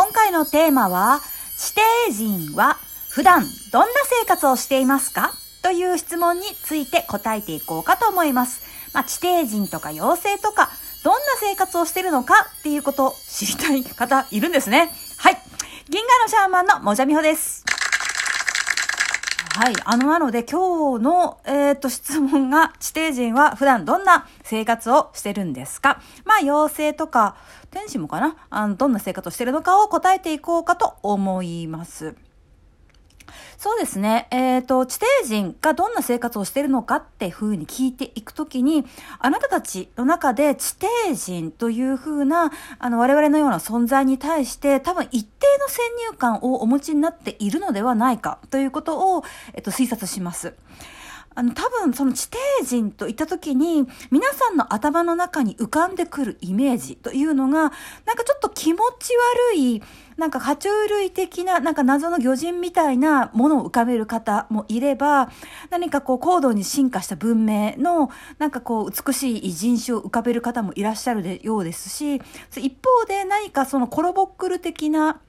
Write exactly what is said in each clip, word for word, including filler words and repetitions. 今回のテーマは、指定人は普段どんな生活をしていますかという質問について答えていこうかと思います。まあ、指定人とか妖精とか、どんな生活をしているのかっていうことを知りたい方いるんですね。はい。銀河のシャーマンのもじゃみほです。はい。あの、なので今日の、えー、っと質問が、指定人は普段どんな生活をしてるんですか？まあ、妖精とか天使もかな？あの、どんな生活をしてるのかを答えていこうかと思います。そうですね。えっと、地底人がどんな生活をしているのかっていうふうに聞いていくときに、あなたたちの中で地底人というふうな、あの、我々のような存在に対して、多分一定の先入観をお持ちになっているのではないかということを、えっと、推察します。あの、多分その地底人といったときに、皆さんの頭の中に浮かんでくるイメージというのが、なんかちょっと気持ち悪い、なんか爬虫類的な、なんか謎の魚人みたいなものを浮かべる方もいれば、何かこう高度に進化した文明の、なんかこう美しい人種を浮かべる方もいらっしゃるようですし、一方で何かそのコロボックル的な、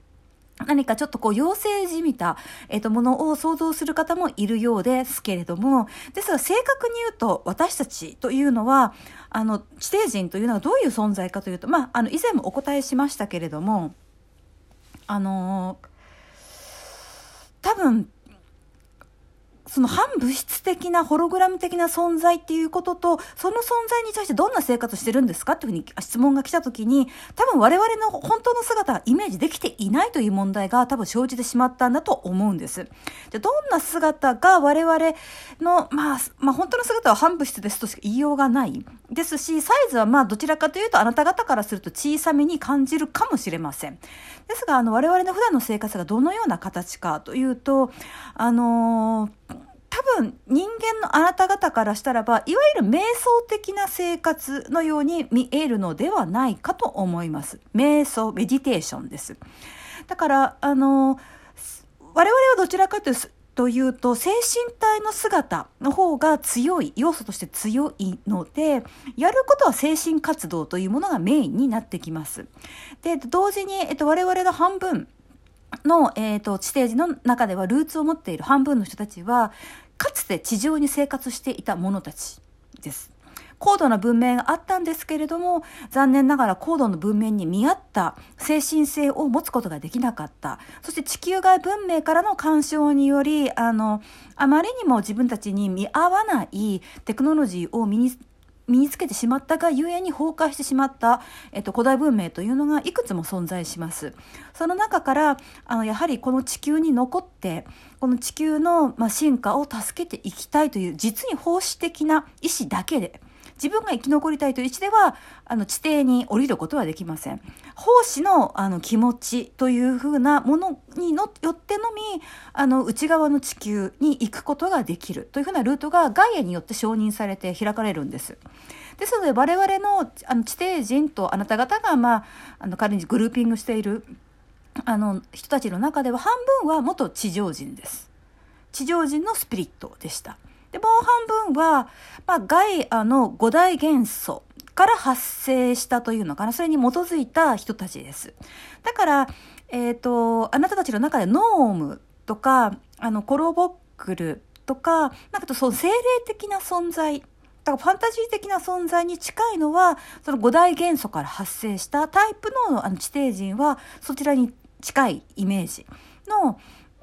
何かちょっとこう妖精じみた、えっと、ものを想像する方もいるようですけれども、ですが正確に言うと私たちというのは、あの、地底人というのはどういう存在かというと、まあ、あの、以前もお答えしましたけれども、あのー、多分、その反物質的なホログラム的な存在っていうことと、その存在に対してどんな生活してるんですかっていうふうに質問が来たときに、多分我々の本当の姿はイメージできていないという問題が多分生じてしまったんだと思うんです。で、どんな姿が我々の、まあ、まあ本当の姿は反物質ですとしか言いようがないですし、サイズはまあどちらかというとあなた方からすると小さめに感じるかもしれません。ですが、あの、我々の普段の生活がどのような形かというと、あのー、多分人間のあなた方からしたらば、いわゆる瞑想的な生活のように見えるのではないかと思います。瞑想、メディテーションです。だから、あの、我々はどちらかというと、というと精神体の姿の方が強い、要素として強いので、やることは精神活動というものがメインになってきます。で、同時に、えっと、我々の半分、の、えーと、地底人の中ではルーツを持っている半分の人たちは、かつて地上に生活していた者たちです。高度な文明があったんですけれども、残念ながら高度の文明に見合った精神性を持つことができなかった。そして地球外文明からの干渉により、あの、あまりにも自分たちに見合わないテクノロジーを身に身につけてしまったがゆえに崩壊してしまった、えっと、古代文明というのがいくつも存在します。その中から、あの、やはりこの地球に残って、この地球の、まあ、進化を助けていきたいという、実に奉仕的な意思だけで、自分が生き残りたいという意思では、あの、地底に降りることはできません。奉仕の、あの、気持ちというふうなものにのよってのみ、あの、内側の地球に行くことができるというふうなルートがガイアによって承認されて開かれるんです。ですので、我々の、あの、地底人とあなた方が、まあ、あの、仮にグルーピングしている、あの、人たちの中では、半分は元地上人です。地上人のスピリットでした。で、もう半分は、まあ、ガイアの五大元素から発生したというのかな。それに基づいた人たちです。だから、えっと、あなたたちの中でノームとか、あの、コロボックルとか、なんかと、そう、精霊的な存在。だからファンタジー的な存在に近いのは、その五大元素から発生したタイプの、あの、地底人は、そちらに近いイメージの、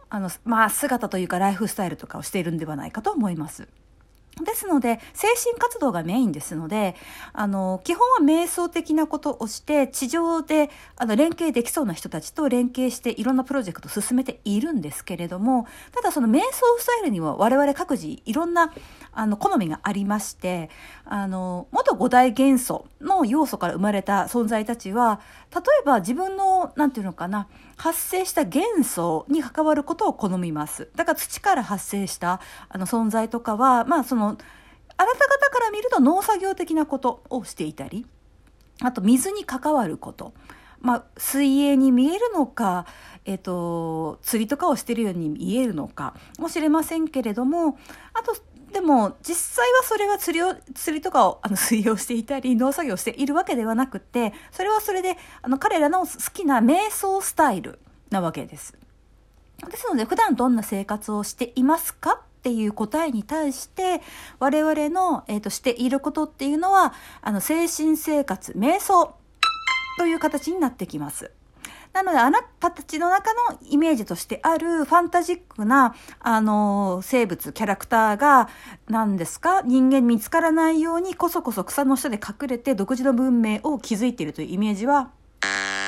あの、まあ、姿というかライフスタイルとかをしているんではないかと思います。ですので、精神活動がメインですので、あの、基本は瞑想的なことをして、地上で、あの、連携できそうな人たちと連携していろんなプロジェクトを進めているんですけれども、ただその瞑想スタイルには我々各自いろんな、あの、好みがありまして、あの、元五大元素の要素から生まれた存在たちは、例えば自分の、なんていうのかな、発生した元素に関わることを好みます。だから土から発生したあの存在とかは、まあその、あなた方から見ると農作業的なことをしていたり、あと水に関わること。まあ水泳に見えるのか、えっと、釣りとかをしているように見えるのかもしれませんけれども、あと、でも実際はそれは釣りを釣りとかをあの水養していたり農作業しているわけではなくて、それはそれであの彼らの好きな瞑想スタイルなわけです。ですので普段どんな生活をしていますかっていう答えに対して我々の、えー、としていることっていうのはあの精神生活瞑想という形になってきます。なのであなたたちの中のイメージとしてあるファンタジックなあの生物キャラクターが何ですか、人間に見つからないようにこそこそ草の下で隠れて独自の文明を築いているというイメージは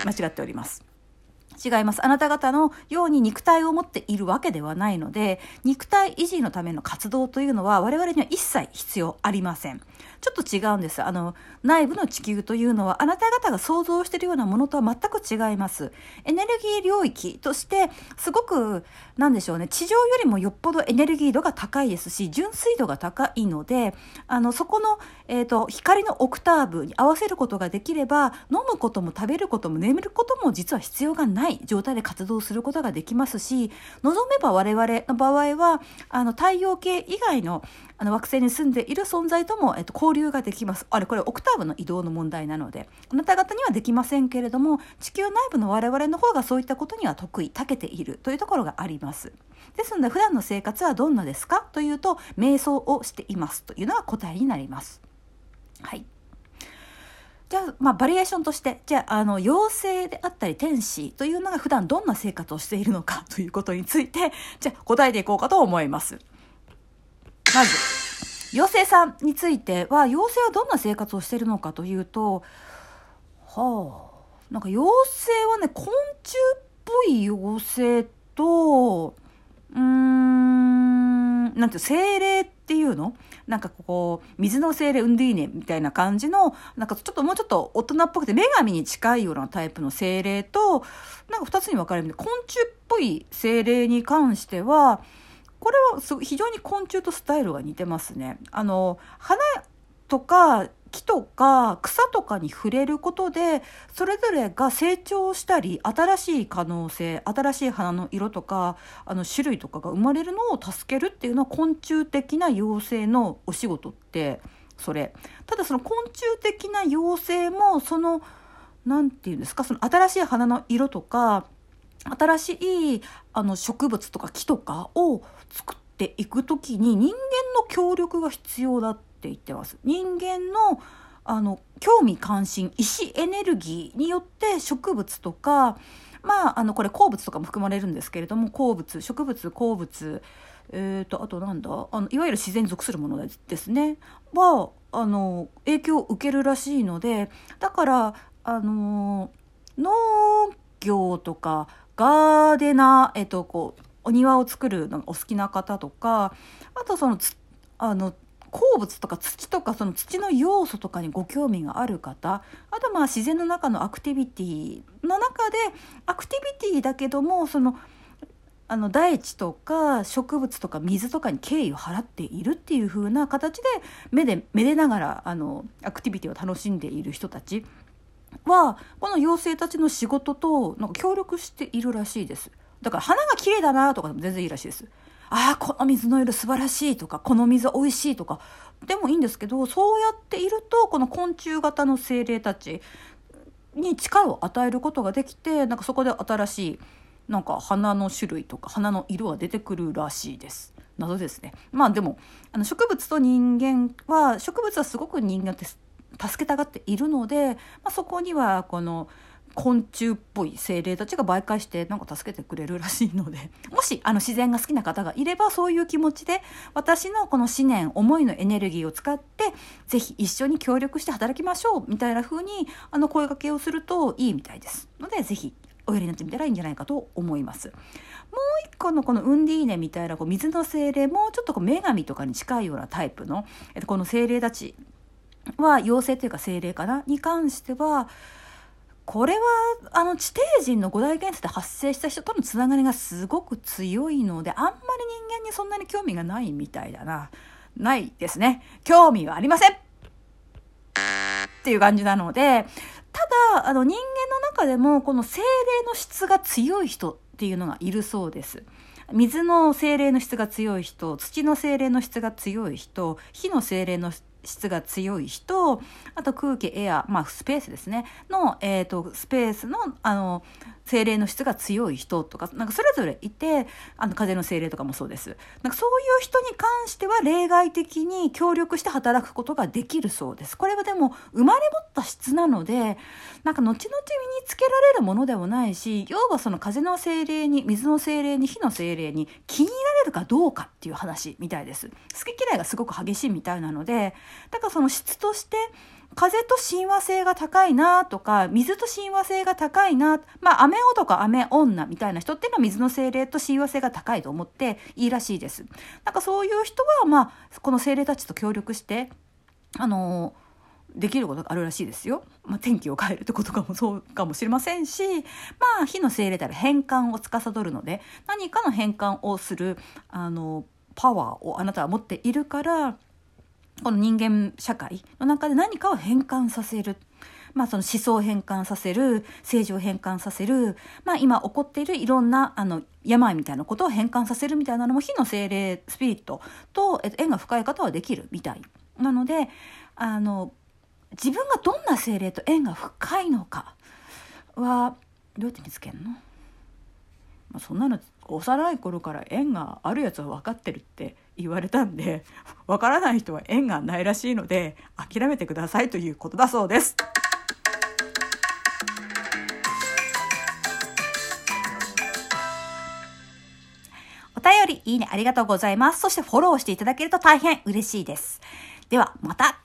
間違っております。違います。あなた方のように肉体を持っているわけではないので、肉体維持のための活動というのは我々には一切必要ありません。ちょっと違うんです。あの内部の地球というのはあなた方が想像しているようなものとは全く違います。エネルギー領域としてすごくなんでしょうね、地上よりもよっぽどエネルギー度が高いですし純粋度が高いので、あのそこの、えーと、光のオクターブに合わせることができれば飲むことも食べることも眠ることも実は必要がない状態で活動することができますし、望めば我々の場合はあの太陽系以外の、 あの惑星に住んでいる存在とも、えっと、交流ができます。あれこれオクターブの移動の問題なのであなた方にはできませんけれども、地球内部の我々の方がそういったことには得意長けているというところがあります。ですので普段の生活はどんなですかというと瞑想をしていますというのが答えになります。はい、じゃあ、まあ、バリエーションとして、じゃあ、あの、妖精であったり天使というのが普段どんな生活をしているのかということについて、じゃあ、答えていこうかと思います。まず、妖精さんについては、妖精はどんな生活をしているのかというと、はあ、なんか妖精はね、昆虫っぽい妖精と、うーん、なんていう、精霊っていうの？なんかこう水の精霊ウンディーネみたいな感じのなんかちょっともうちょっと大人っぽくて女神に近いようなタイプの精霊と、なんかふたつに分かれるので、昆虫っぽい精霊に関してはこれはすごい非常に昆虫とスタイルが似てますね。あの花とか木とか草とかに触れることでそれぞれが成長したり新しい可能性、新しい花の色とかあの種類とかが生まれるのを助けるっていうのは昆虫的な妖精のお仕事ってそれ。ただその昆虫的な妖精もそのなんていうんですか、その新しい花の色とか新しいあの植物とか木とかを作っていくときに人間の協力が必要だってって言ってます。人間 の, あの興味関心意思エネルギーによって植物とか、まあ、あのこれ鉱物とかも含まれるんですけれども、鉱物植物鉱物、えー、とあとなんだあのいわゆる自然に属するものですねはあの影響を受けるらしいので、だからあの農業とかガーデナー、えー、とこうお庭を作るのがお好きな方とか、あとそのつあの鉱物とか土とかその土の要素とかにご興味がある方、あとまあ自然の中のアクティビティの中でアクティビティだけどもそのあの大地とか植物とか水とかに敬意を払っているっていう風な形で目でめでながらあのアクティビティを楽しんでいる人たちはこの妖精たちの仕事となんか協力しているらしいです。だから花が綺麗だなとかでも全然いいらしいです。ああこの水の色素晴らしいとかこの水美味しいとかでもいいんですけど、そうやっているとこの昆虫型の精霊たちに力を与えることができて、なんかそこで新しいなんか花の種類とか花の色が出てくるらしいです。謎ですね。まあでもあの植物と人間は植物はすごく人間って助けたがっているので、まあ、そこにはこの昆虫っぽい精霊たちが媒介してなんか助けてくれるらしいので、もしあの自然が好きな方がいればそういう気持ちで私のこの思念思いのエネルギーを使ってぜひ一緒に協力して働きましょうみたいな風にあの声掛けをするといいみたいですので、ぜひおやりになってみたらいいんじゃないかと思います。もう一個のこのウンディーネみたいなこう水の精霊もちょっとこう女神とかに近いようなタイプのこの精霊たちは妖精というか精霊かなに関してはこれはあの地底人の五大元素で発生した人とのつながりがすごく強いので、あんまり人間にそんなに興味がないみたいだな。ないですね。興味はありませんっていう感じなので、ただあの人間の中でもこの精霊の質が強い人っていうのがいるそうです。水の精霊の質が強い人、土の精霊の質が強い人、火の精霊の質が強い人、あと空気、エア、まあ、スペースですねの、えー、とスペースの、あの精霊の質が強い人とか、なんかそれぞれいて、あの風の精霊とかもそうです。なんかそういう人に関しては例外的に協力して働くことができるそうです。これはでも生まれ持った質なので、なんか後々身につけられるものでもないし、要はその風の精霊に、水の精霊に、火の精霊に気に入られるかどうかっていう話みたいです。好き嫌いがすごく激しいみたいなので、だからその質として風と親和性が高いなとか、水と親和性が高いな、まあ雨男雨女みたいな人っていうのは水の精霊と親和性が高いと思っていいらしいです。なんかそういう人は、まあこの精霊たちと協力してあのーできることがあるらしいですよ。まあ、天気を変えるってことかもそうかもしれませんし、まあ火の精霊たら変換を司るので、何かの変換をするあのパワーをあなたは持っているから、この人間社会の中で何かを変換させる、まあ、その思想を変換させる、政治を変換させる、まあ、今起こっているいろんなあの病みたいなことを変換させるみたいなのも火の精霊スピリットと縁が深い方はできるみたいなので、あの自分がどんな精霊と縁が深いのかはどうやって見つけるの？まあ、そんなの幼い頃から縁があるやつは分かってるって言われたんで、分からない人は縁がないらしいので諦めてくださいということだそうです。お便りいいねありがとうございます。そしてフォローしていただけると大変嬉しいです。ではまた。